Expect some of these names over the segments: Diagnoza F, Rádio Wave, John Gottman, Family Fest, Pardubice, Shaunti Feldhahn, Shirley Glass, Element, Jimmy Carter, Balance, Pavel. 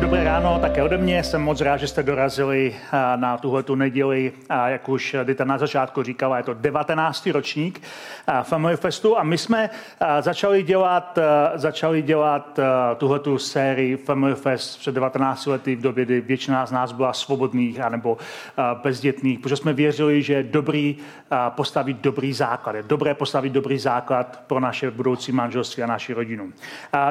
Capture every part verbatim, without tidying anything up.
Dobré ráno, také ode mě. Jsem moc rád, že jste dorazili na tuhletu neděli. A jak už Dita na začátku říkala, je to devatenáctý ročník Family Festu a my jsme začali dělat, začali dělat tuhletu sérii Family Fest před devatenácti lety v době, kdy většina z nás byla svobodných anebo bezdětných, protože jsme věřili, že je dobrý postavit dobrý základ. Je dobré postavit dobrý základ pro naše budoucí manželství a naši rodinu.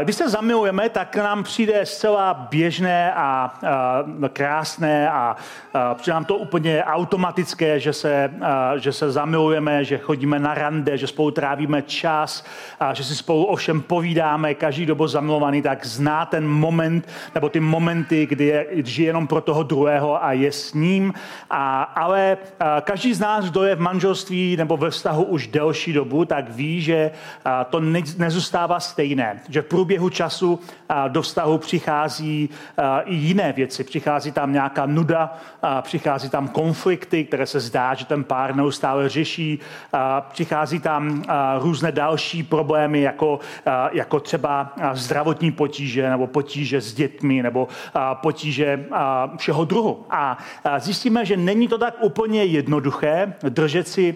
Když se zamilujeme, tak nám přijde zcela běžný a, a krásné a, a přijde nám to úplně automatické, že se, a, že se zamilujeme, že chodíme na rande, že spolu trávíme čas, a, že si spolu o všem povídáme. Každý, kdo byl zamilovaný, tak zná ten moment, nebo ty momenty, kdy je, žije jenom pro toho druhého a je s ním. A, ale a každý z nás, kdo je v manželství nebo ve vztahu už delší dobu, tak ví, že a, to ne, nezůstává stejné. Že v průběhu času a, do vztahu přichází i jiné věci. Přichází tam nějaká nuda, přichází tam konflikty, které se zdá, že ten pár neustále řeší, přichází tam různé další problémy, jako, jako třeba zdravotní potíže, nebo potíže s dětmi, nebo potíže všeho druhu. A zjistíme, že není to tak úplně jednoduché držet si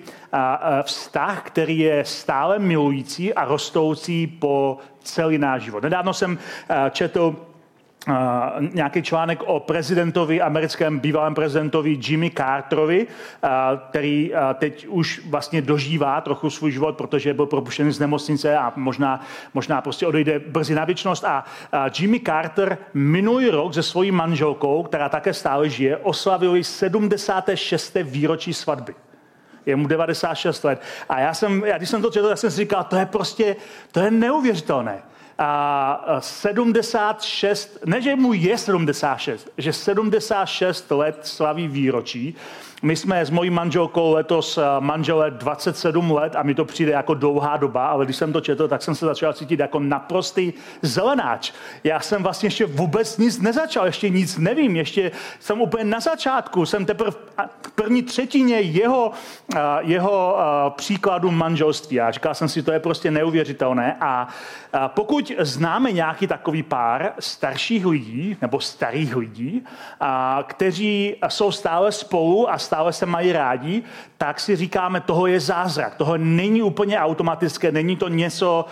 vztah, který je stále milující a rostoucí po celý náš život. Nedávno jsem četl Uh, nějaký článek o prezidentovi, americkém bývalém prezidentovi Jimmy Carterovi, uh, který uh, teď už vlastně dožívá trochu svůj život, protože byl propuštěn z nemocnice a možná, možná prostě odejde brzy na věčnost. A uh, Jimmy Carter minulý rok se svojí manželkou, která také stále žije, oslavili sedmdesáté šesté výročí svatby. Je mu devadesát šest let. A já jsem, já, když jsem to četl, já jsem si říkal, to je prostě, to je neuvěřitelné. A sedmdesát šest, ne, že mu je sedmdesát šest, že sedmdesát šest let slaví výročí. My jsme s mojí manželkou letos manželé dvacet sedm let a mi to přijde jako dlouhá doba, ale když jsem to četl, tak jsem se začal cítit jako naprostý zelenáč. Já jsem vlastně ještě vůbec nic nezačal, ještě nic nevím, ještě jsem úplně na začátku, jsem teprve v první třetině jeho, jeho příkladu manželství. A říkal jsem si, to je prostě neuvěřitelné. A pokud známe nějaký takový pár starších lidí nebo starých lidí, kteří jsou stále spolu a stále se mají rádi, tak si říkáme, toho je zázrak. Toho není úplně automatické, není to něco,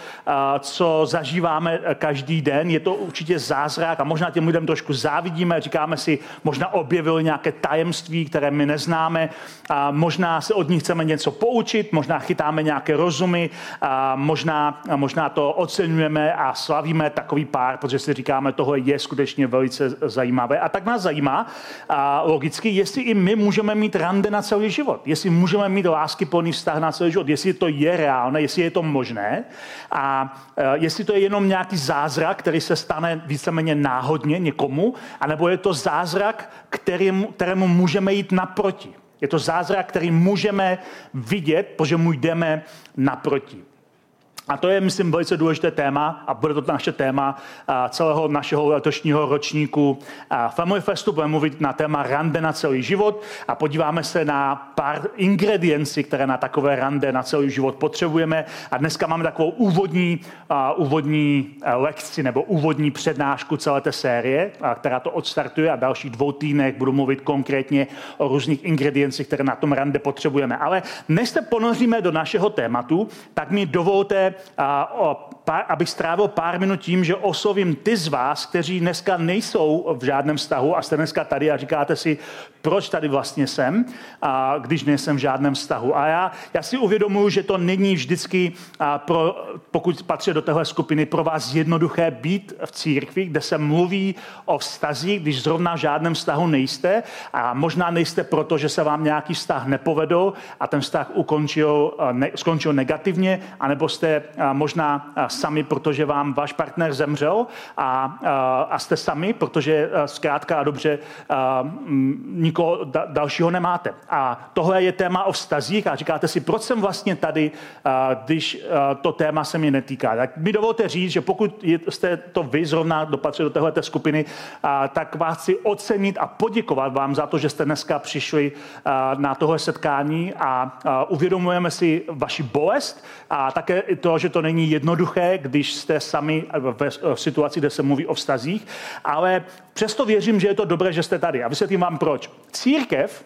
co zažíváme každý den, je to určitě zázrak a možná těm lidem trošku závidíme, říkáme si, možná objevili nějaké tajemství, které my neznáme, a možná se od nich chceme něco poučit, možná chytáme nějaké rozumy, a možná, a možná to oceňujeme a slavíme takový pár, protože si říkáme, toho je skutečně velice zajímavé. A tak nás zajímá a logicky, jestli i my můžeme mít rande na celý život, jestli můžeme mít láskyplný vztah na celý život, jestli to je reálné, jestli je to možné a jestli to je jenom nějaký zázrak, který se stane víceméně náhodně někomu, anebo je to zázrak, kterému, kterému můžeme jít naproti. Je to zázrak, který můžeme vidět, protože mu jdeme naproti. A to je, myslím, velice důležité téma a bude to naše téma celého našeho letošního ročníku Family Festu. Budeme mluvit na téma rande na celý život a podíváme se na pár ingrediencí, které na takové rande na celý život potřebujeme. A dneska máme takovou úvodní, úvodní lekci nebo úvodní přednášku celé té série, která to odstartuje a v dalších dvou týdnech budu mluvit konkrétně o různých ingrediencích, které na tom rande potřebujeme. Ale než se ponoříme do našeho tématu, tak mi dovolte, A, o, pár, abych strávil pár minut tím, že oslovím ty z vás, kteří dneska nejsou v žádném vztahu a jste dneska tady a říkáte si, proč tady vlastně jsem, a když nejsem v žádném vztahu. A já, já si uvědomuji, že to není vždycky, a pro, pokud patří do téhle skupiny, pro vás jednoduché být v církvi, kde se mluví o vztazích, když zrovna v žádném vztahu nejste a možná nejste proto, že se vám nějaký vztah nepovedl a ten vztah ukončil, ne, skončil negativně, anebo jste možná sami, protože vám váš partner zemřel a, a jste sami, protože zkrátka a dobře nikoho dalšího nemáte. A tohle je téma o vztazích a říkáte si, proč jsem vlastně tady, když to téma se mě netýká. Tak mi dovolte říct, že pokud jste to vy zrovna dopatřili do téhleté skupiny, tak vás chci ocenit a poděkovat vám za to, že jste dneska přišli na tohle setkání a uvědomujeme si vaši bolest a také to, že to není jednoduché, když jste sami v situaci, kde se mluví o vztazích, ale přesto věřím, že je to dobré, že jste tady. A vysvětlím vám proč. Církev,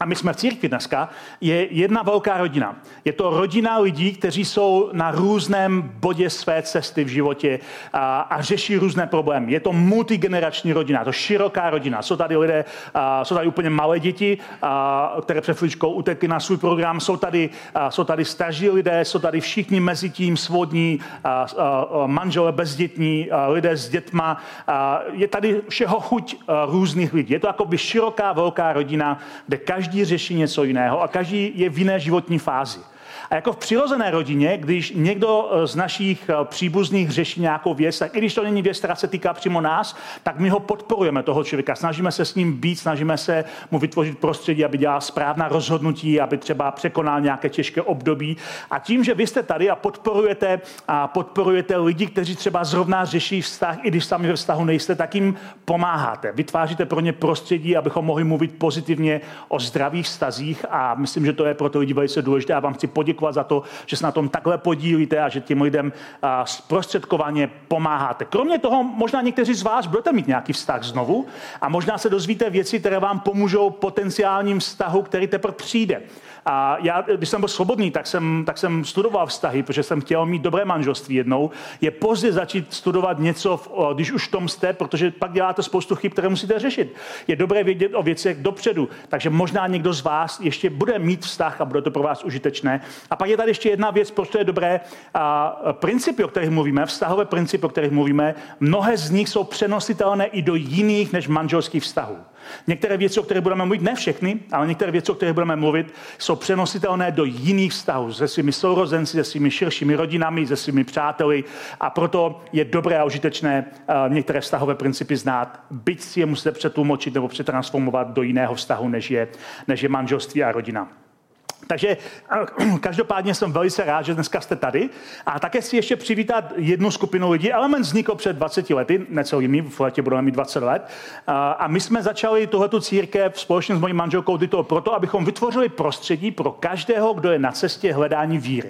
a my jsme v církvi dneska, je jedna velká rodina. Je to rodina lidí, kteří jsou na různém bodě své cesty v životě a, a řeší různé problémy. Je to multigenerační rodina, to široká rodina. Jsou tady lidé, a, jsou tady úplně malé děti, a, které před chvíličkou utekly na svůj program, jsou tady, a, jsou tady staří lidé, jsou tady všichni mezi tím svobodní, manželé bezdětní, a, lidé s dětma. A, je tady všeho chuť a, různých lidí. Je to jakoby široká, velká rodina, kde každý Každý řeší něco jiného a každý je v jiné životní fázi. A jako v přirozené rodině, když někdo z našich příbuzných řeší nějakou věc, tak i když to není věc, která se týká přímo nás, tak my ho podporujeme, toho člověka. Snažíme se s ním být, snažíme se mu vytvořit prostředí, aby dělal správná rozhodnutí, aby třeba překonal nějaké těžké období. A tím, že vy jste tady a podporujete, a podporujete lidi, kteří třeba zrovna řeší vztah, i když sami ve vztahu nejste, tak jim pomáháte. Vytváříte pro ně prostředí, abychom mohli mluvit pozitivně o zdravých vztazích a myslím, že to je pro ty lidi velice důležité a vám chci poděkovat za to, že se na tom takhle podílíte a že těm lidem zprostředkovaně pomáháte. Kromě toho možná někteří z vás budete mít nějaký vztah znovu a možná se dozvíte věci, které vám pomůžou potenciálním vztahu, který teprve přijde. A já, když jsem byl svobodný, tak jsem, tak jsem studoval vztahy, protože jsem chtěl mít dobré manželství jednou. Je pozdě začít studovat něco, když už v tom jste, protože pak děláte spoustu chyb, které musíte řešit. Je dobré vědět o věcech dopředu, takže možná někdo z vás ještě bude mít vztah a bude to pro vás užitečné. A pak je tady ještě jedna věc, proč to je dobré. A principy, o kterých mluvíme, vztahové principy, o kterých mluvíme, mnohé z nich jsou přenositelné i do jiných než manželských vztahů. Některé věci, o kterých budeme mluvit, ne všechny, ale některé věci, o kterých budeme mluvit, jsou přenositelné do jiných vztahů, se svými sourozenci, se svými širšími rodinami, se svými přáteli a proto je dobré a užitečné některé vztahové principy znát, byť si je musíte přetlumočit nebo přetransformovat do jiného vztahu, než je, než je manželství a rodina. Takže každopádně jsem velice rád, že dneska jste tady. A také si ještě přivítat jednu skupinu lidí. Element vznikl před dvaceti lety, necelými, v letě budeme mít dvacet let. A my jsme začali tuhletu církev společně s mojí manželkou Ditou proto, abychom vytvořili prostředí pro každého, kdo je na cestě hledání víry.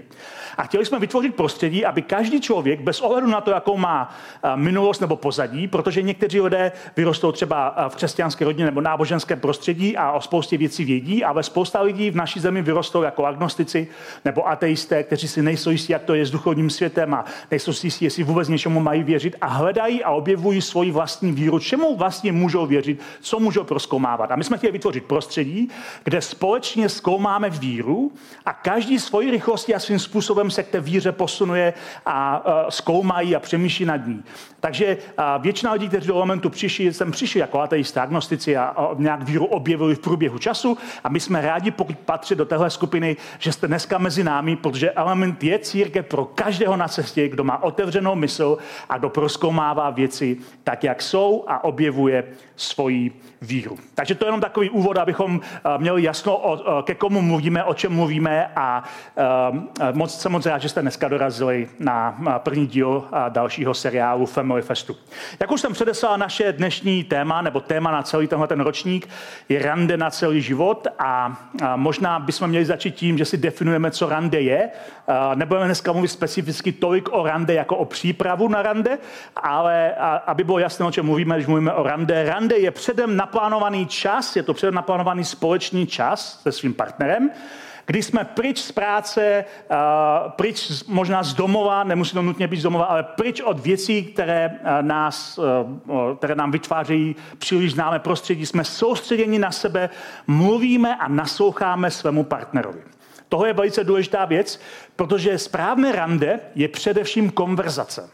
A chtěli jsme vytvořit prostředí, aby každý člověk, bez ohledu na to, jakou má minulost nebo pozadí, protože někteří lidé vyrostou třeba v křesťanské rodině nebo náboženském prostředí a o spoustě věcí vědí, ale spousta lidí v naší zemi vyrostla jako agnostici nebo ateisté, kteří si nejsou jistí, jak to je s duchovním světem a nejsou si jistí, jestli vůbec něčemu mají věřit a hledají a objevují svoji vlastní víru, čemu vlastně můžou věřit, co můžou prozkoumávat. A my jsme chtěli vytvořit prostředí, kde společně zkoumáme víru a každý svojí rychlostí a svým způsobem se k té víře posunuje a zkoumají a přemýšlí nad ní. Takže většina lidí, kteří do momentu přišli, jsem přišli jako ateisté, agnostici a nějak víru objevili v průběhu času a my jsme rádi, pokud patří do téhle skupiny, že jste dneska mezi námi, protože Element je církev pro každého na cestě, kdo má otevřenou mysl a kdo prozkoumává věci tak, jak jsou a objevuje svoji víru. Takže to je jenom takový úvod, abychom měli jasno, ke komu mluvíme, o čem mluvíme a moc jsem moc rád, že jste dneska dorazili na první díl dalšího seriálu Family Festu. Jak už jsem předeslal, naše dnešní téma, nebo téma na celý tenhle ten ročník, je rande na celý život a možná bychom měli začít tím, že si definujeme, co rande je. Nebudeme dneska mluvit specificky tolik o rande jako o přípravu na rande, ale aby bylo jasné, o čem mluvíme, když mluvíme o rande. Rande je předem naplánovaný čas, je to předem naplánovaný společný čas se svým partnerem, kdy jsme pryč z práce, pryč možná z domova, nemusí to nutně být z domova, ale pryč od věcí, které, nás, které nám vytvářejí příliš známé prostředí, jsme soustředěni na sebe, mluvíme a nasloucháme svému partnerovi. Tohle je velice důležitá věc, protože správné rande je především konverzace.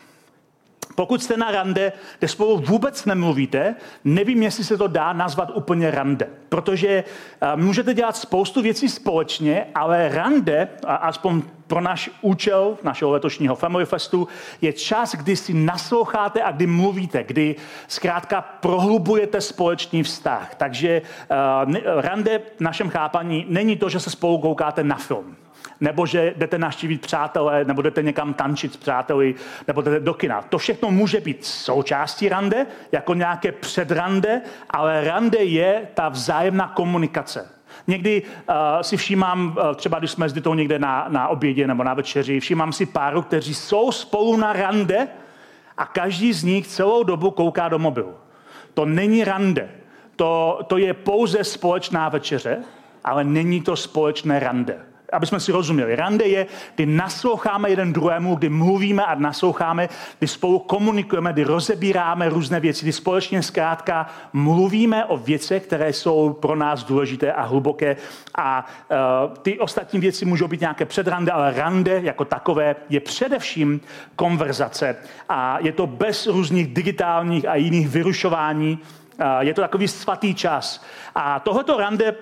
Pokud jste na rande, kde spolu vůbec nemluvíte, nevím, jestli se to dá nazvat úplně rande. Protože můžete dělat spoustu věcí společně, ale rande, aspoň pro náš účel našeho letošního Family Festu je čas, kdy si nasloucháte a kdy mluvíte, kdy zkrátka prohlubujete společný vztah. Takže uh, rande v našem chápaní není to, že se spolu koukáte na film, nebo že jdete navštívit přátelé, nebo jdete někam tančit s přáteli, nebo jdete do kina. To všechno může být součástí rande, jako nějaké předrande, ale rande je ta vzájemná komunikace. Někdy uh, si všímám, uh, třeba když jsme s Ditou někde na, na obědě nebo na večeři, všímám si páru, kteří jsou spolu na rande a každý z nich celou dobu kouká do mobilu. To není rande. To, to je pouze společná večeře, ale není to společné rande. Aby jsme si rozuměli, rande je, kdy nasloucháme jeden druhému, kdy mluvíme a nasloucháme, kdy spolu komunikujeme, kdy rozebíráme různé věci, kdy společně zkrátka mluvíme o věcech, které jsou pro nás důležité a hluboké. A uh, ty ostatní věci můžou být nějaké předrande, ale rande jako takové je především konverzace. A je to bez různých digitálních a jiných vyrušování. Uh, je to takový svatý čas. A tohleto rande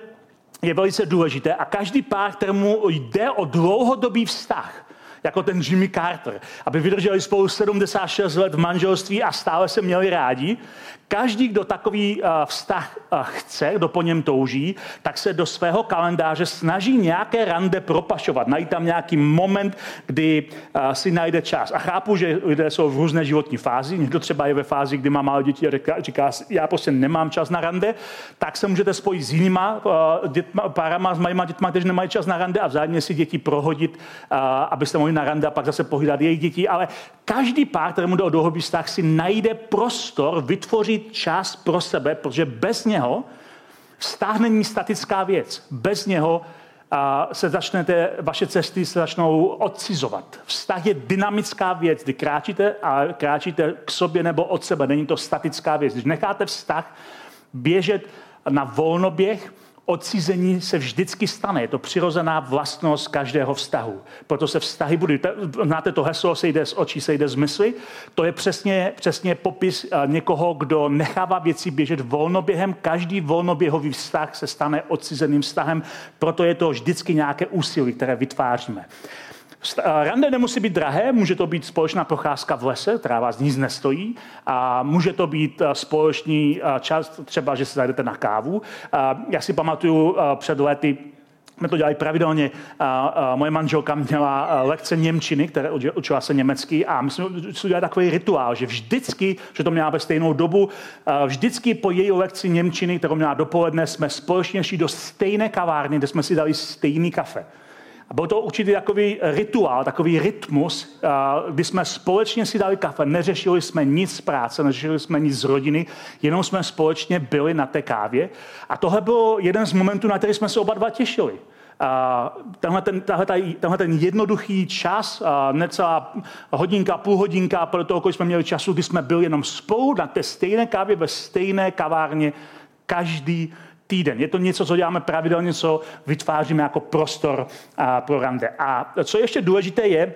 je velice důležité a každý pár, kterému jde o dlouhodobý vztah, jako ten Jimmy Carter, aby vydrželi spolu sedmdesát šest let v manželství a stále se měli rádi, každý, kdo takový vztah chce, kdo po něm touží, tak se do svého kalendáře snaží nějaké rande propašovat, najít tam nějaký moment, kdy si najde čas. A chápu, že lidé jsou v různé životní fázi, někdo třeba je ve fázi, kdy má malé děti a říká, říká, já prostě nemám čas na rande, tak se můžete spojit s jinýma dětma, párama, s malýma dětma, kteří nemají čas na rande a vzájemně si děti prohodit, abyste mohli na rande a pak zase pohlídat jejich děti, ale každý pár, kterému jde o dlouhodobý vztah, si najde prostor vytvořit čas pro sebe, protože bez něho vztah není statická věc. Bez něho a, se začnete, vaše cesty se začnou odcizovat. Vztah je dynamická věc, kdy kráčíte a kráčíte k sobě nebo od sebe. Není to statická věc. Když necháte vztah běžet na volnoběh, odcizení se vždycky stane. Je to přirozená vlastnost každého vztahu. Proto se vztahy budují. Znáte to heslo, se jde z očí, se jde z mysli. To je přesně, přesně popis někoho, kdo nechává věci běžet volnoběhem. Každý volnoběhový vztah se stane odcizeným vztahem. Proto je to vždycky nějaké úsilí, které vytváříme. Rande nemusí být drahé, může to být společná procházka v lese, která vás nic nestojí, a může to být společný čas, třeba, že se zajdete na kávu. Já si pamatuju před lety, my to dělali pravidelně, moje manželka měla lekce němčiny, které učila se německy, a my jsme dělali takový rituál, že vždycky, že to měla ve stejnou dobu, vždycky po její lekci němčiny, kterou měla dopoledne, jsme společně šli do stejné kavárny, kde jsme si dali stejný kafe. A byl to určitý takový rituál, takový rytmus, kdy jsme společně si dali kafe, neřešili jsme nic z práce, neřešili jsme nic z rodiny, jenom jsme společně byli na té kávě. A tohle byl jeden z momentů, na který jsme se oba dva těšili. Tenhle ten, tenhle ten jednoduchý čas, necelá hodinka, půl hodinka, pro toho, kolik jsme měli času, kdy jsme byli jenom spolu na té stejné kávě, ve stejné kavárně, každý týden. Je to něco, co děláme pravidelně, co vytváříme jako prostor a, pro rande. A co ještě důležité je,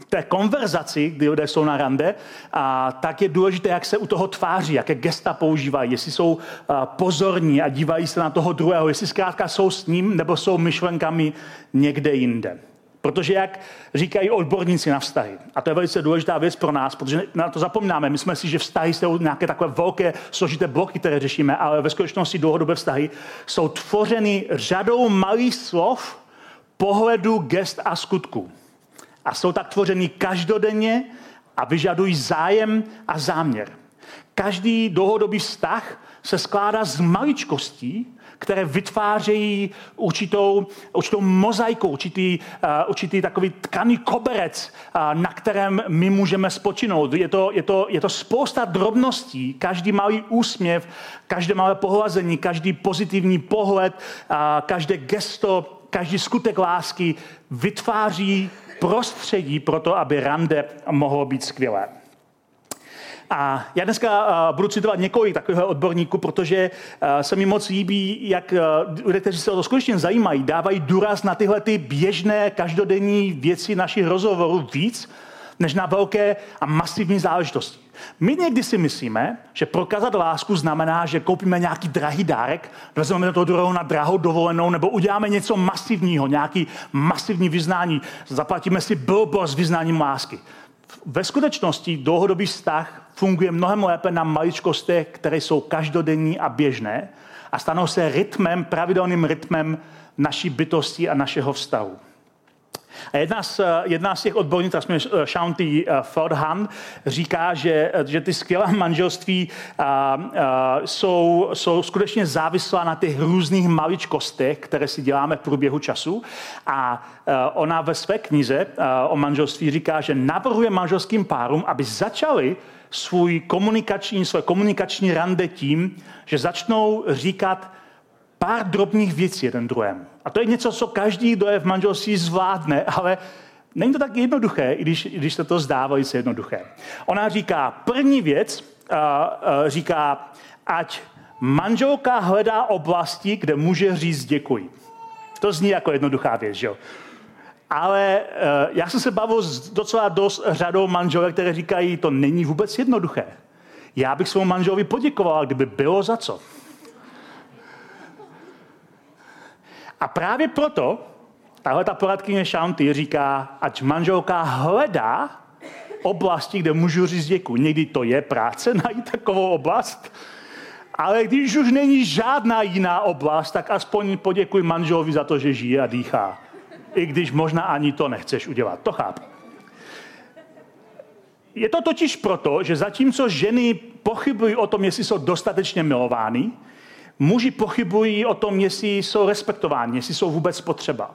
v té konverzaci, kdy lidé jsou na rande, a, tak je důležité, jak se u toho tváří, jaké gesta používají, jestli jsou a, pozorní a dívají se na toho druhého, jestli zkrátka jsou s ním nebo jsou myšlenkami někde jinde. Protože jak říkají odborníci na vztahy, a to je velice důležitá věc pro nás, protože na to zapomínáme, my jsme si, že vztahy jsou nějaké takové velké, složité bloky, které řešíme, ale ve skutečnosti dlouhodobé vztahy jsou tvořeny řadou malých slov, pohledů, gest a skutků. A jsou tak tvořeny každodenně a vyžadují zájem a záměr. Každý dlouhodobý vztah se skládá z maličkostí, které vytvářejí určitou, určitou mozaiku, určitý, uh, určitý takový tkaný koberec, uh, na kterém my můžeme spočinout. Je to, je to, je to spousta drobností, každý malý úsměv, každé malé pohlazení, každý pozitivní pohled, uh, každé gesto, každý skutek lásky vytváří prostředí pro to, aby rande mohlo být skvělé. A já dneska uh, budu citovat několik takových odborníků, protože uh, se mi moc líbí, jak uh, lidé, kteří se o to skutečně zajímají, dávají důraz na tyhle ty běžné, každodenní věci našich rozhovorů víc, než na velké a masivní záležitosti. My někdy si myslíme, že prokázat lásku znamená, že koupíme nějaký drahý dárek, vezmeme do toho druhého na drahou dovolenou, nebo uděláme něco masivního, nějaký masivní vyznání, zaplatíme si billboard s vyznáním lásky. Ve skutečnosti dlouhodobý vztah funguje mnohem lépe na maličkostech, které jsou každodenní a běžné a stanou se rytmem, pravidelným rytmem naší bytosti a našeho vztahu. A jedna z, jedna z těch odborníků, Shaunti Feldhahn, říká, že, že ty skvělá manželství a, a, jsou, jsou skutečně závislá na těch různých maličkostech, které si děláme v průběhu času. A, a ona ve své knize a, o manželství říká, že navrhuje manželským párům, aby začali svůj komunikační, své komunikační rande tím, že začnou říkat pár drobných věcí jeden druhému. A to je něco, co každý, kdo je v manželství, zvládne, ale není to tak jednoduché, i když, i když se to zdá velice jednoduché. Ona říká, první věc, uh, uh, říká, ať manželka hledá oblasti, kde může říct děkuji. To zní jako jednoduchá věc, že jo? Ale uh, já jsem se bavil s docela dost řadou manželek, které říkají, to není vůbec jednoduché. Já bych svému manželovi poděkoval, kdyby bylo za co. A právě proto tahle ta poradkyně Shaunti říká, ať manželka hledá oblasti, kde můžu říct děkuji. Někdy to je práce najít takovou oblast, ale když už není žádná jiná oblast, tak aspoň poděkuj manželovi za to, že žije a dýchá. I když možná ani to nechceš udělat. To chápu. Je to totiž proto, že zatímco ženy pochybují o tom, jestli jsou dostatečně milovány, muži pochybují o tom, jestli jsou respektováni, jestli jsou vůbec potřeba.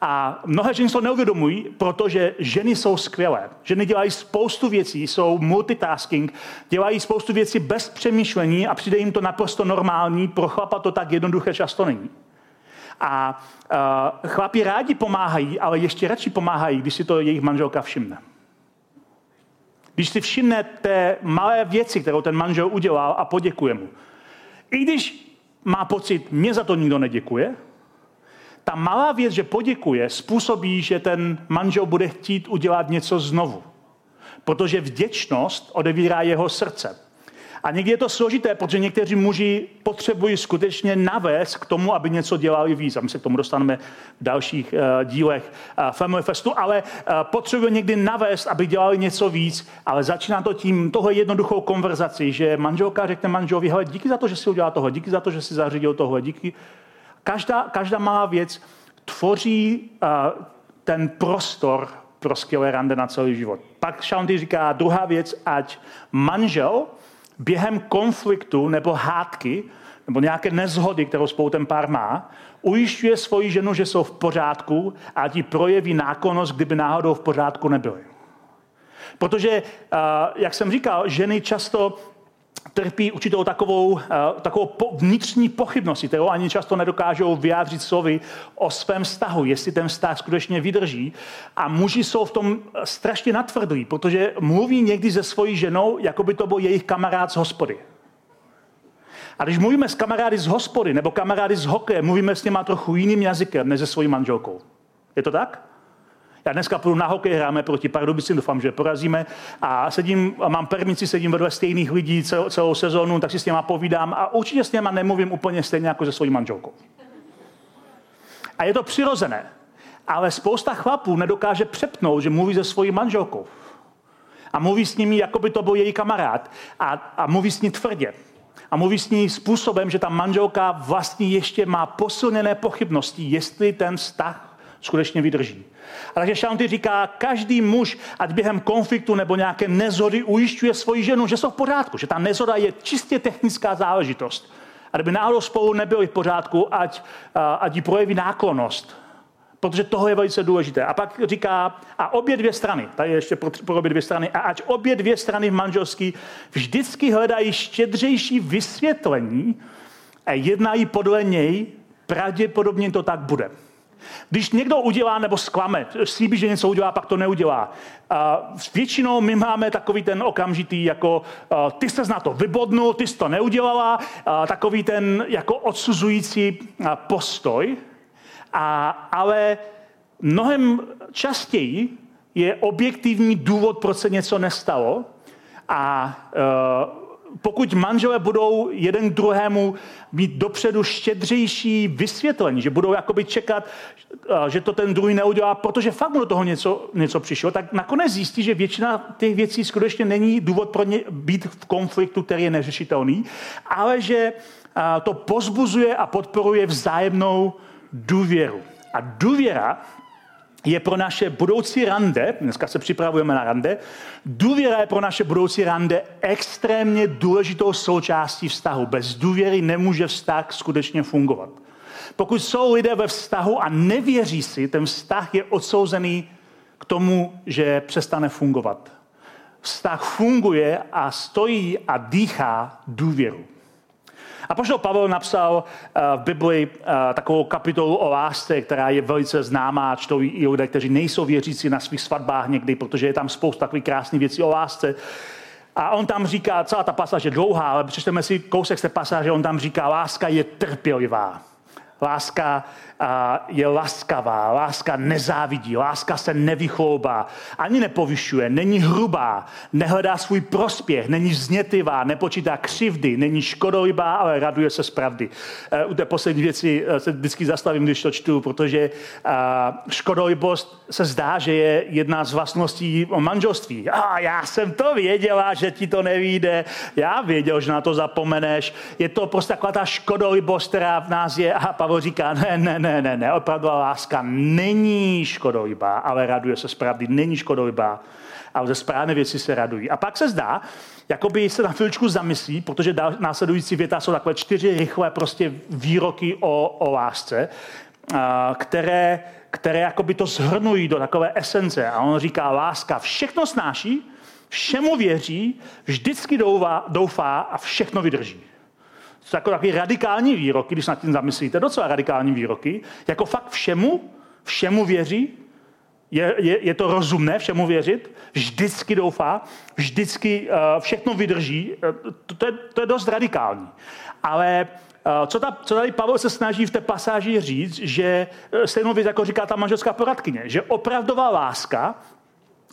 A mnohé ženy to neuvědomují, protože ženy jsou skvělé. Ženy dělají spoustu věcí, jsou multitasking, dělají spoustu věcí bez přemýšlení a přijde jim to naprosto normální, pro chlapa to tak jednoduché často není. A uh, chlapi rádi pomáhají, ale ještě radši pomáhají, když si to jejich manželka všimne. Když si všimne té malé věci, kterou ten manžel udělal a poděkuje mu. I když má pocit, mě za to nikdo neděkuje, ta malá věc, že poděkuje, způsobí, že ten manžel bude chtít udělat něco znovu. Protože vděčnost odevírá jeho srdce. A někdy je to složité, protože někteří muži potřebují skutečně navést k tomu, aby něco dělali víc. A my se k tomu dostaneme v dalších uh, dílech uh, Family Festu, ale uh, potřebují někdy navést, aby dělali něco víc, ale začíná to tím tohle jednoduchou konverzaci, že manželka řekne manželovi, hele, díky za to, že jsi udělal tohle, díky za to, že jsi zařídil tohle, díky. Každá, každá malá věc tvoří uh, ten prostor pro skvělé rande na celý život. Pak Shaunti říká, druhá věc, ať manžel během konfliktu nebo hádky, nebo nějaké nezhody, kterou spolu ten pár má, ujišťuje svoji ženu, že jsou v pořádku a ti projeví náklonnost, kdyby náhodou v pořádku nebyly. Protože, jak jsem říkal, ženy často trpí určitou takovou, takovou vnitřní pochybností, kterou ani často nedokážou vyjádřit slovy o svém vztahu, jestli ten vztah skutečně vydrží. A muži jsou v tom strašně natvrdlí, protože mluví někdy se svojí ženou, jako by to byl jejich kamarád z hospody. A když mluvíme s kamarády z hospody nebo kamarády z hokeje, mluvíme s nima trochu jiným jazykem než se svojí manželkou. Je to tak? Já dneska půjdu na hokej, hráme proti Pardubicím, doufám, že porazíme. A sedím, mám permici, sedím vedle stejných lidí celou, celou sezónu, tak si s něma povídám a určitě s něma nemluvím úplně stejně jako se svojí manželkou. A je to přirozené, ale spousta chlapů nedokáže přepnout, že mluví se svojí manželkou. A mluví s nimi, jako by to byl její kamarád. A, a mluví s ní tvrdě. A mluví s ní způsobem, že ta manželka vlastně ještě má posilněné pochybnosti, jestli ten vztah skutečně vydrží. A takže Shaunti říká, každý muž, ať během konfliktu nebo nějaké nezhody ujišťuje svoji ženu, že jsou v pořádku, že ta nezhoda je čistě technická záležitost. A kdyby náhodou spolu nebyli v pořádku, ať, ať jí projeví náklonnost. Protože toho je velice důležité. A pak říká, a obě dvě strany, tady je ještě pro, pro obě dvě strany, a ať obě dvě strany v manželství vždycky hledají štědřejší vysvětlení a jednají podle něj, pravděpodobně to tak bude. Když někdo udělá nebo zklame, slíbí, že něco udělá, pak to neudělá. Většinou my máme takový ten okamžitý, jako ty jsi na to vybodnul, ty jsi to neudělala, takový ten jako odsuzující postoj. A, ale mnohem častěji je objektivní důvod, proč se něco nestalo. A e, pokud manželé budou jeden k druhému mít dopředu štědřejší vysvětlení, že budou jakoby čekat, že to ten druhý neudělá, protože fakt mu do toho něco, něco přišlo, tak nakonec zjistí, že většina těch věcí skutečně není důvod pro ně být v konfliktu, který je neřešitelný, ale že a, to pozbuzuje a podporuje vzájemnou důvěru. A důvěra je pro naše budoucí rande, dneska se připravujeme na rande, důvěra je pro naše budoucí rande extrémně důležitou součástí vztahu. Bez důvěry nemůže vztah skutečně fungovat. Pokud jsou lidé ve vztahu a nevěří si, ten vztah je odsouzený k tomu, že přestane fungovat. Vztah funguje a stojí a dýchá důvěru. Apoštol Pavel napsal v Bibli takovou kapitolu o lásce, která je velice známá, čtou ji i lidé, kteří nejsou věřící, na svých svatbách někdy, protože je tam spousta takových krásných věcí o lásce. A on tam říká, celá ta pasáž je dlouhá, ale přečteme si kousek z té pasáže, on tam říká, láska je trpělivá, láska je laskavá, láska nezávidí, láska se nevychloubá, ani nepovyšuje, není hrubá, nehledá svůj prospěch, není vznětlivá, nepočítá křivdy, není škodolibá, ale raduje se z pravdy. U té poslední věci se vždycky zastavím, když to čtu, protože škodolibost se zdá, že je jedna z vlastností manželství. A já jsem to věděla, že ti to nevyjde, já věděl, že na to zapomeneš. Je to prostě taková ta škodolibost, která v nás je, a Pavel říká, ne, ne, ne, ne, ne, opravdová láska není škodolibá, ale raduje se z pravdy, není škodolibá, ale ze správné věci se radují. A pak se zdá, jakoby se na chvíličku zamyslí, protože následující věta jsou takové čtyři rychlé prostě výroky o, o lásce, které, které jakoby to shrnují do takové esence. A on říká, láska všechno snáší, všemu věří, vždycky doufá a všechno vydrží. To jako takový radikální výroky, když se nad tím zamyslíte, docela radikální výroky, jako fakt všemu, všemu věří, je, je, je to rozumné všemu věřit, vždycky doufá, vždycky uh, všechno vydrží, to, to, je, to je dost radikální. Ale uh, co, ta, co tady Pavel se snaží v té pasáži říct, že stejnou věc, jako říká ta manželská poradkyně, že opravdová láska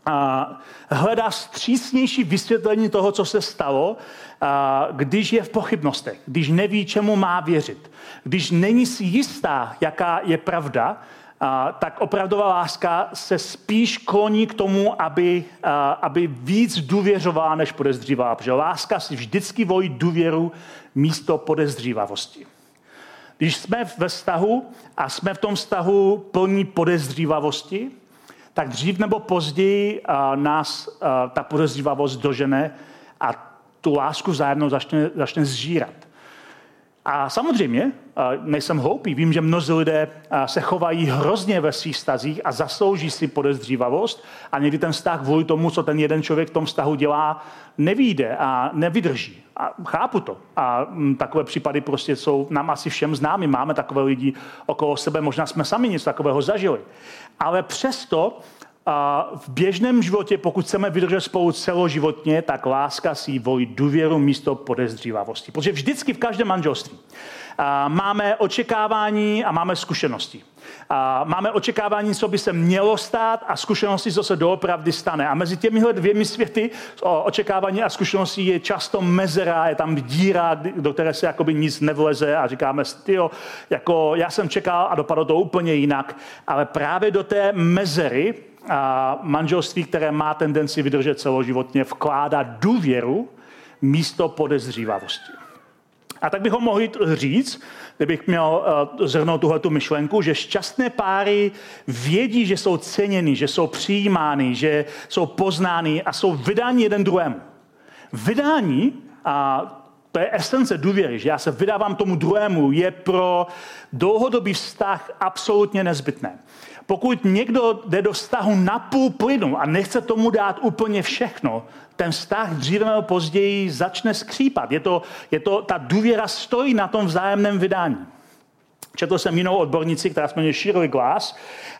a hledá střísnější vysvětlení toho, co se stalo, a když je v pochybnostech, když neví, čemu má věřit, když není si jistá, jaká je pravda, a tak opravdová láska se spíš kloní k tomu, aby, a, aby víc důvěřovala, než podezřívala, protože láska si vždycky volí důvěru místo podezřívavosti. Když jsme ve vztahu a jsme v tom vztahu plní podezřívavosti, tak dřív nebo později a, nás a, ta podezřívavost dožene a tu lásku vzájemnou začne, začne zžírat. A samozřejmě, a nejsem hloupý, vím, že mnozí lidé a, se chovají hrozně ve svých vztazích a zaslouží si podezřívavost a někdy ten vztah vůli tomu, co ten jeden člověk v tom vztahu dělá, nevyjde a nevydrží. A chápu to. A m, takové případy prostě jsou nám asi všem známy. Máme takové lidi okolo sebe, možná jsme sami něco takového zažili. Ale přesto a v běžném životě, pokud chceme vydržet spolu celoživotně, tak láska si volí důvěru místo podezřívavosti. Protože vždycky v každém manželství a máme očekávání a máme zkušenosti. A máme očekávání, co by se mělo stát a zkušenosti, co se doopravdy stane. A mezi těmihle dvěmi světy očekávání a zkušenosti je často mezera, je tam díra, do které se jakoby nic nevleze a říkáme, tyjo, jako já jsem čekal a dopadlo to úplně jinak. Ale právě do té mezery a manželství, které má tendenci vydržet celoživotně, vkládá důvěru místo podezřívavosti. A tak bychom mohli říct, kdybych měl zhrnout tuhletu myšlenku, že šťastné páry vědí, že jsou ceněny, že jsou přijímány, že jsou poznány a jsou vydáni jeden druhému. Vydání, a to je esence důvěry, že já se vydávám tomu druhému, je pro dlouhodobý vztah absolutně nezbytné. Pokud někdo jde do vztahu na půl plynu a nechce tomu dát úplně všechno, ten vztah dříve nebo později začne skřípat. Je to, je to, ta důvěra stojí na tom vzájemném vydání. Četl jsem jinou odbornici, která se jmenuje Shirley Glass,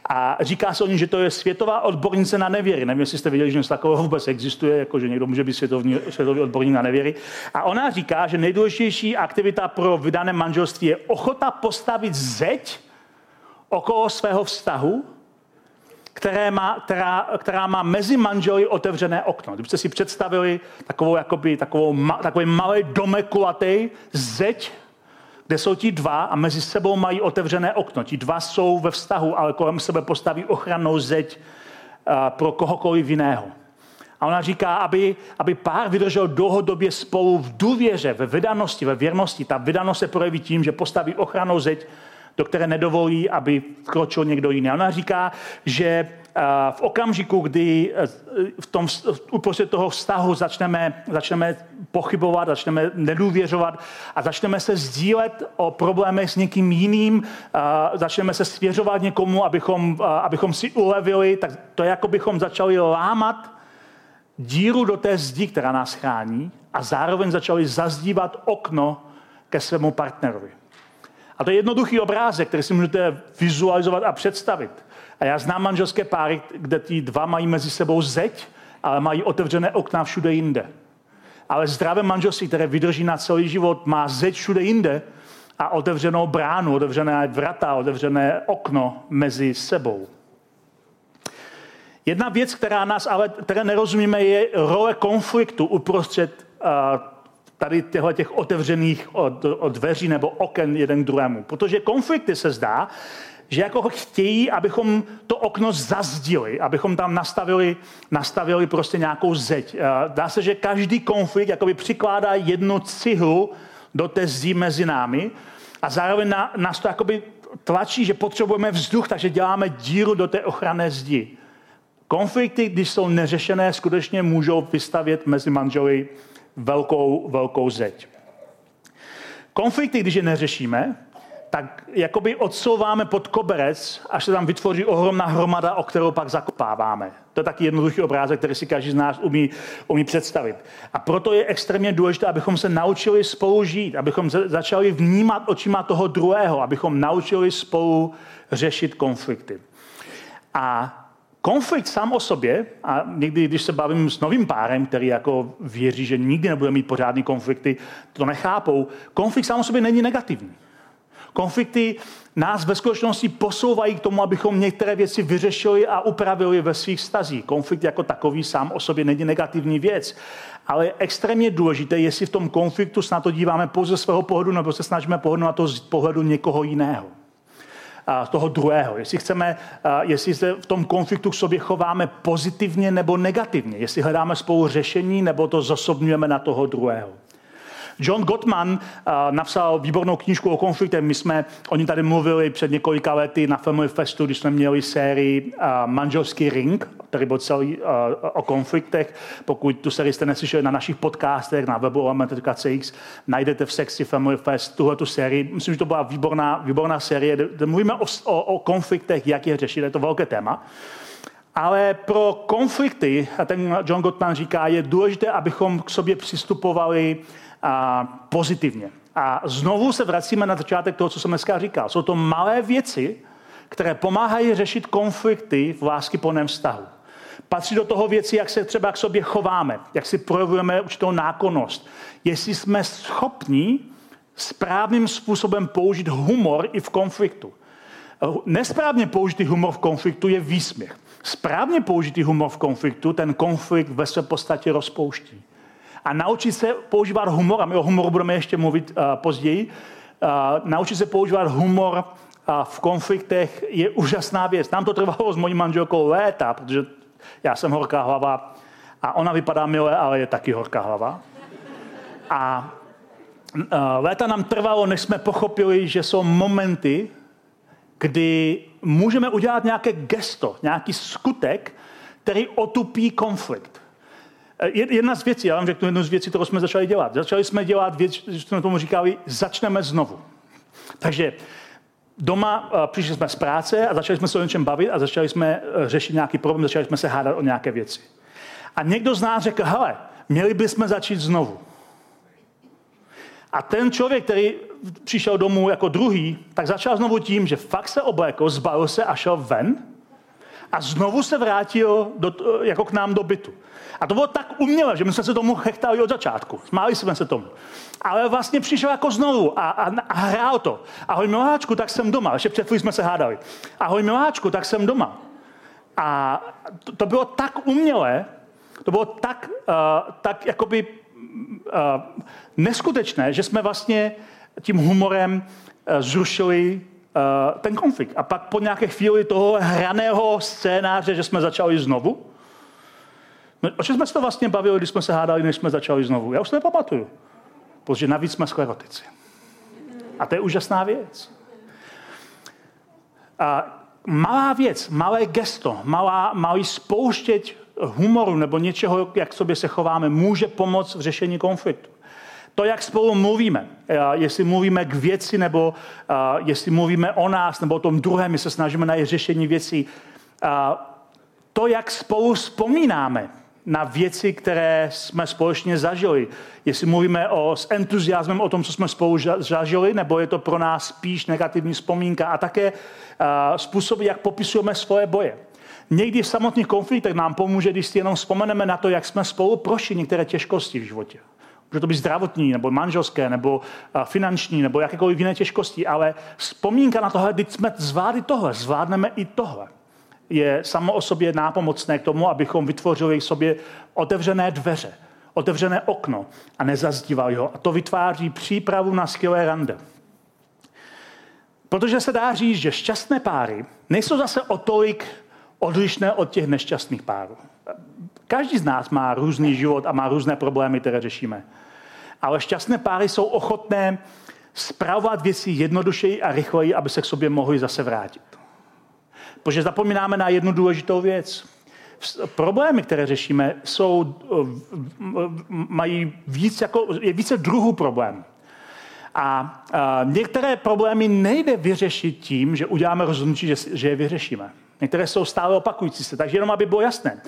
a říká se o ní, že to je světová odbornice na nevěry. Nevím, jestli jste viděli, že něco takového vůbec existuje, jako že někdo může být světovní, světový odborník na nevěry. A ona říká, že nejdůležitější aktivita pro vydané manželství je ochota postavit zeď okolo svého vztahu Které má, která, která má mezi manželi otevřené okno. Kdybyste si představili takovou, jakoby, takovou ma, takový malý domek kulatý, zeď, kde jsou ti dva a mezi sebou mají otevřené okno. Ti dva jsou ve vztahu, ale kolem sebe postaví ochrannou zeď uh, pro kohokoliv jiného. A ona říká, aby, aby pár vydržel dlouhodobě spolu v důvěře, ve vydanosti, ve věrnosti. Ta vydanost se projeví tím, že postaví ochrannou zeď, do které nedovolí, aby vkročil někdo jiný. A ona říká, že v okamžiku, kdy v tom, uprostřed toho vztahu začneme, začneme pochybovat, začneme nedůvěřovat a začneme se sdílet o problémy s někým jiným, začneme se svěřovat někomu, abychom, abychom si ulevili, tak to je, jako bychom začali lámat díru do té zdi, která nás chrání, a zároveň začali zazdívat okno ke svému partnerovi. A to je jednoduchý obrázek, který si můžete vizualizovat a představit. A já znám manželské páry, kde ti dva mají mezi sebou zeď, ale mají otevřené okna všude jinde. Ale zdravé manželství, které vydrží na celý život, má zeď všude jinde a otevřenou bránu, otevřené vrata, otevřené okno mezi sebou. Jedna věc, která nás ale které nerozumíme, je role konfliktu uprostřed uh, tady těchto těch otevřených od, od dveří nebo oken jeden k druhému. Protože konflikty se zdá, že jako chtějí, abychom to okno zazdili, abychom tam nastavili, nastavili prostě nějakou zeď. Dá se, že každý konflikt jakoby přikládá jednu cihlu do té zdi mezi námi a zároveň na, nás to jakoby tlačí, že potřebujeme vzduch, takže děláme díru do té ochranné zdi. Konflikty, když jsou neřešené, skutečně můžou vystavět mezi manželi velkou, velkou zeď. Konflikty, když je neřešíme, tak jakoby odsouváme pod koberec, až se tam vytvoří ohromná hromada, o kterou pak zakopáváme. To je taky jednoduchý obrázek, který si každý z nás umí, umí představit. A proto je extrémně důležité, abychom se naučili spolu žít, abychom začali vnímat očima toho druhého, abychom naučili spolu řešit konflikty. A konflikt sám o sobě, a někdy, když se bavím s novým párem, který jako věří, že nikdy nebude mít pořádný konflikty, to nechápou, konflikt sám o sobě není negativní. Konflikty nás ve skutečnosti posouvají k tomu, abychom některé věci vyřešili a upravili ve svých vztazích. Konflikt jako takový sám o sobě není negativní věc, ale je extrémně důležité, jestli v tom konfliktu se na to díváme pouze ze svého pohledu, nebo se snažíme pohledu na to z pohledu někoho jiného. Toho druhého. Jestli chceme, jestli se v tom konfliktu k sobě chováme pozitivně nebo negativně. Jestli hledáme spolu řešení, nebo to zosobňujeme na toho druhého. John Gottman napsal výbornou knížku o konfliktech. My jsme o ní tady mluvili před několika lety na Family Festu, když jsme měli sérii Manželský ring, který byl celý o konfliktech. Pokud tu sérii jste neslyšeli na našich podcastech, na webu element tečka cé iks, najdete v sekci Family Fest tuhletu sérii. Myslím, že to byla výborná, výborná série, kde mluvíme o, o, o konfliktech, jak je řešit. Je to velké téma. Ale pro konflikty, a ten John Gottman říká, je důležité, abychom k sobě přistupovali a pozitivně. A znovu se vracíme na začátek toho, co jsem dneska říkal. Jsou to malé věci, které pomáhají řešit konflikty v láskyplném vztahu. Patří do toho věci, jak se třeba k sobě chováme, jak si projevujeme určitou nákonnost. Jestli jsme schopni správným způsobem použít humor i v konfliktu. Nesprávně použitý humor v konfliktu je výsměch. Správně použitý humor v konfliktu ten konflikt ve své podstatě rozpouští. A naučit se používat humor, a my o humoru budeme ještě mluvit uh, později, uh, naučit se používat humor uh, v konfliktech je úžasná věc. Nám to trvalo s mojí manželkou léta, protože já jsem horká hlava a ona vypadá milé, ale je taky horká hlava. A uh, léta nám trvalo, než jsme pochopili, že jsou momenty, kdy můžeme udělat nějaké gesto, nějaký skutek, který otupí konflikt. Jedna z věcí, já vám řeknu jednu z věcí, kterou jsme začali dělat. Začali jsme dělat věc, že jsme tomu říkali, začneme znovu. Takže doma přišli jsme z práce a začali jsme se o něčem bavit a začali jsme řešit nějaký problém, začali jsme se hádat o nějaké věci. A někdo z nás řekl, hele, měli bychom začít znovu. A ten člověk, který přišel domů jako druhý, tak začal znovu tím, že fakt se oblékl, zbalil se a šel ven a znovu se vrátil do, jako k nám do bytu. A to bylo tak umělé, že my jsme se tomu chechtali od začátku. Smáli jsme se tomu. Ale vlastně přišel jako znovu a, a, a hrál to. Ahoj miláčku, tak jsem doma. Ještě před chvílí jsme se hádali. Ahoj miláčku, tak jsem doma. A to, to bylo tak umělé, to bylo tak, uh, tak jakoby uh, neskutečné, že jsme vlastně tím humorem uh, zrušili uh, ten konflikt. A pak po nějaké chvíli toho hraného scénáře, že jsme začali znovu. No, o čem jsme se to vlastně bavili, když jsme se hádali, než jsme začali znovu? Já už to nepamatuju. Protože navíc jsme sklerotici. A to je úžasná věc. A malá věc, malé gesto, malá, malý spouštěť humoru nebo něčeho, jak sobě se chováme, může pomoct v řešení konfliktu. To, jak spolu mluvíme, jestli mluvíme k věci, nebo jestli mluvíme o nás, nebo o tom druhém, my se snažíme najít řešení věcí. To, jak spolu vzpomínáme na věci, které jsme společně zažili. Jestli mluvíme o, s entuziasmem o tom, co jsme spolu zažili, nebo je to pro nás spíš negativní vzpomínka. A také uh, způsoby, jak popisujeme svoje boje. Někdy v samotných konfliktech nám pomůže, když si jenom vzpomeneme na to, jak jsme spolu prošli některé těžkosti v životě. Může to být zdravotní, nebo manželské, nebo uh, finanční, nebo jakékoliv jiné těžkosti, ale vzpomínka na tohle, když jsme zvládli tohle, zvládneme i tohle. Je samo o sobě nápomocné k tomu, abychom vytvořili v sobě otevřené dveře, otevřené okno a nezazdívali ho. A to vytváří přípravu na skvělé rande. Protože se dá říct, že šťastné páry nejsou zase o tolik odlišné od těch nešťastných párů. Každý z nás má různý život a má různé problémy, které řešíme. Ale šťastné páry jsou ochotné spravovat věci jednodušeji a rychleji, aby se k sobě mohli zase vrátit. Protože zapomínáme na jednu důležitou věc. Problémy, které řešíme, jsou, mají víc jako, je více druhů problémů. A, a některé problémy nejde vyřešit tím, že uděláme rozhodnutí, že, že je vyřešíme. Některé jsou stále opakující se, takže jenom, aby bylo jasné.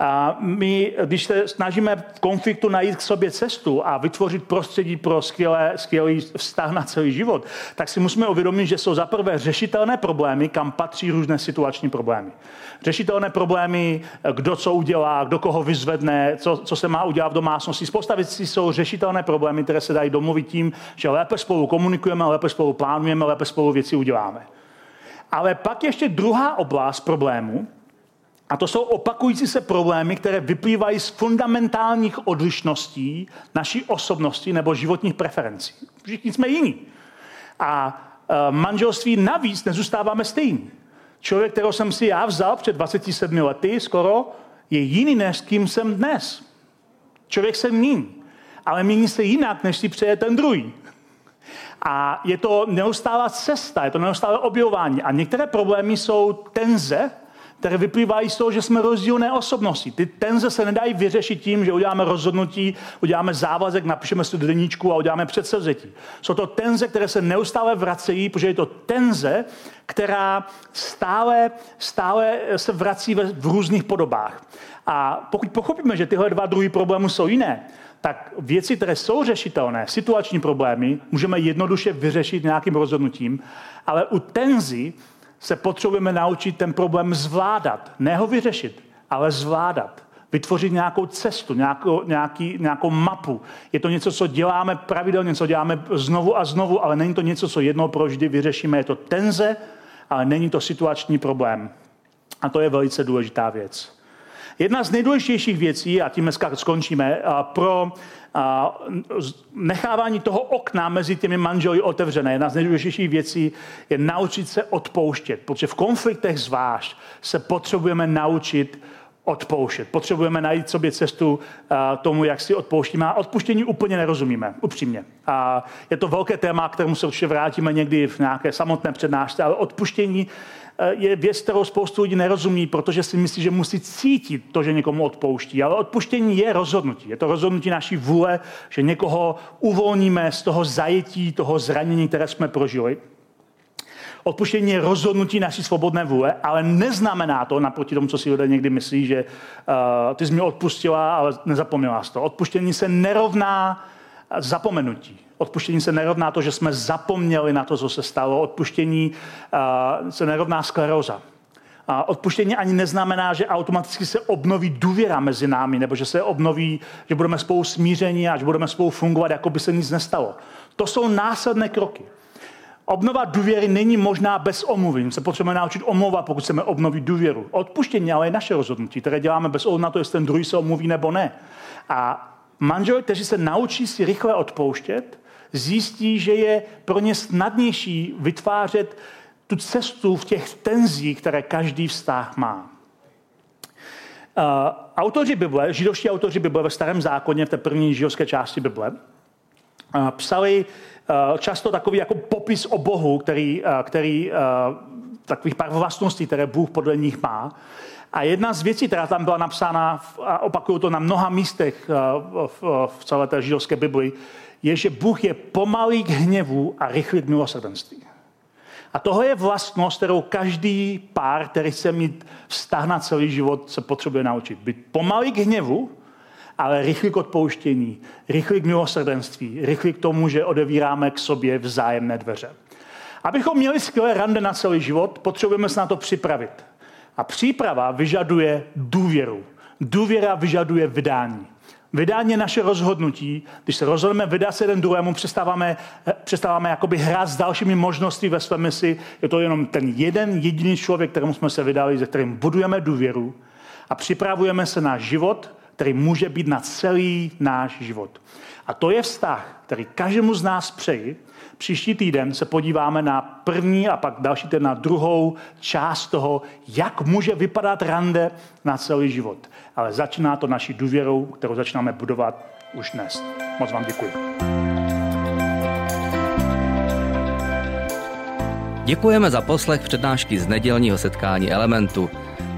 A my, když se snažíme v konfliktu najít k sobě cestu a vytvořit prostředí pro skvělé, skvělý vztah na celý život, tak si musíme uvědomit, že jsou zaprvé řešitelné problémy, kam patří různé situační problémy. Řešitelné problémy, kdo co udělá, kdo koho vyzvedne, co, co se má udělat v domácnosti. Spousta věcí jsou řešitelné problémy, které se dají domluvit tím, že lépe spolu komunikujeme, lépe spolu plánujeme, lépe spolu věci uděláme. Ale pak ještě druhá oblast problémů, a to jsou opakující se problémy, které vyplývají z fundamentálních odlišností naší osobnosti nebo životních preferencí. Všichni jsme jiní. A e, manželství navíc nezůstáváme stejní. Člověk, kterého jsem si já vzal před dvaceti sedmi lety skoro, je jiný, než s kým jsem dnes. Člověk se mění, ale mění se jinak, než si přeje ten druhý. A je to neustálá cesta, je to neustálé objevování. A některé problémy jsou tenze, které vyplývají z toho, že jsme rozdílné osobnosti. Ty tenze se nedají vyřešit tím, že uděláme rozhodnutí, uděláme závazek, napíšeme si do deníčku a uděláme předsevzetí. Jsou to tenze, které se neustále vracejí, protože je to tenze, která stále, stále se vrací v, v různých podobách. A pokud pochopíme, že tyhle dva druhy problémů jsou jiné, tak věci, které jsou řešitelné, situační problémy, můžeme jednoduše vyřešit nějakým rozhodnutím, ale u tenzí se potřebujeme naučit ten problém zvládat. Ne ho vyřešit, ale zvládat. Vytvořit nějakou cestu, nějakou, nějaký, nějakou mapu. Je to něco, co děláme pravidelně, co děláme znovu a znovu, ale není to něco, co jednou provždy vyřešíme. Je to tenze, ale není to situační problém. A to je velice důležitá věc. Jedna z nejdůležitějších věcí, a tím dneska skončíme, pro nechávání toho okna mezi těmi manželi otevřené, jedna z nejdůležitějších věcí je naučit se odpouštět, protože v konfliktech zvlášť se potřebujeme naučit odpouštět. Potřebujeme najít sobě cestu tomu, jak si odpouštíme. A odpuštění úplně nerozumíme, upřímně. A je to velké téma, kterému se určitě vrátíme někdy v nějaké samotné přednášce, ale odpuštění je věc, kterou spoustu lidí nerozumí, protože si myslí, že musí cítit to, že někomu odpouští. Ale odpuštění je rozhodnutí. Je to rozhodnutí naší vůle, že někoho uvolníme z toho zajetí, toho zranění, které jsme prožili. Odpuštění je rozhodnutí naší svobodné vůle, ale neznamená to, naproti tomu, co si lidé někdy myslí, že uh, ty jsi mě odpustila, ale nezapomněla jsi to. Odpuštění se nerovná zapomenutí. Odpuštění se nerovná to, že jsme zapomněli na to, co se stalo. Odpuštění uh, se nerovná skleróza. A odpuštění ani neznamená, že automaticky se obnoví důvěra mezi námi, nebo že se obnoví, že budeme spolu smíření a že budeme spolu fungovat, jako by se nic nestalo. To jsou následné kroky. Obnova důvěry není možná bez omluvy. My se potřebujeme naučit omlouvat, pokud chceme obnovit důvěru. Odpuštění ale je naše rozhodnutí, které děláme bez ohledu na to, jestli ten druhý se omluví nebo ne. A manželé, kteří se naučí si rychle odpouštět, zjistí, že je pro ně snadnější vytvářet tu cestu v těch tenzích, které každý vztah má. Uh, autoři Bible, židovští autoři Bible ve Starém zákoně, v té první židovské části Bible, uh, psali uh, často takový jako popis o Bohu, který, uh, který uh, takových pár vlastností, které Bůh podle nich má. A jedna z věcí, která tam byla napsána, a opakuju to na mnoha místech v celé té židovské Bibli, je, že Bůh je pomalý k hněvu a rychlý k milosrdenství. A tohle je vlastnost, kterou každý pár, který chce mít vztah na celý život, se potřebuje naučit. Být pomalý k hněvu, ale rychlý k odpouštění, rychlý k milosrdenství, rychlý k tomu, že odevíráme k sobě vzájemné dveře. Abychom měli skvělé rande na celý život, potřebujeme se na to připravit. A příprava vyžaduje důvěru. Důvěra vyžaduje vydání. Vydání je naše rozhodnutí. Když se rozhodneme vydat se jeden druhému, přestáváme, přestáváme jakoby hrát s dalšími možnostmi ve své mysli. Je to jenom ten jeden jediný člověk, kterému jsme se vydali, se kterým budujeme důvěru a připravujeme se na život, který může být na celý náš život. A to je vztah, který každému z nás přeji. Příští týden se podíváme na první a pak další týden na druhou část toho, jak může vypadat rande na celý život. Ale začíná to naší důvěrou, kterou začínáme budovat už dnes. Moc vám děkuji. Děkujeme za poslech přednášky z nedělního setkání Elementu.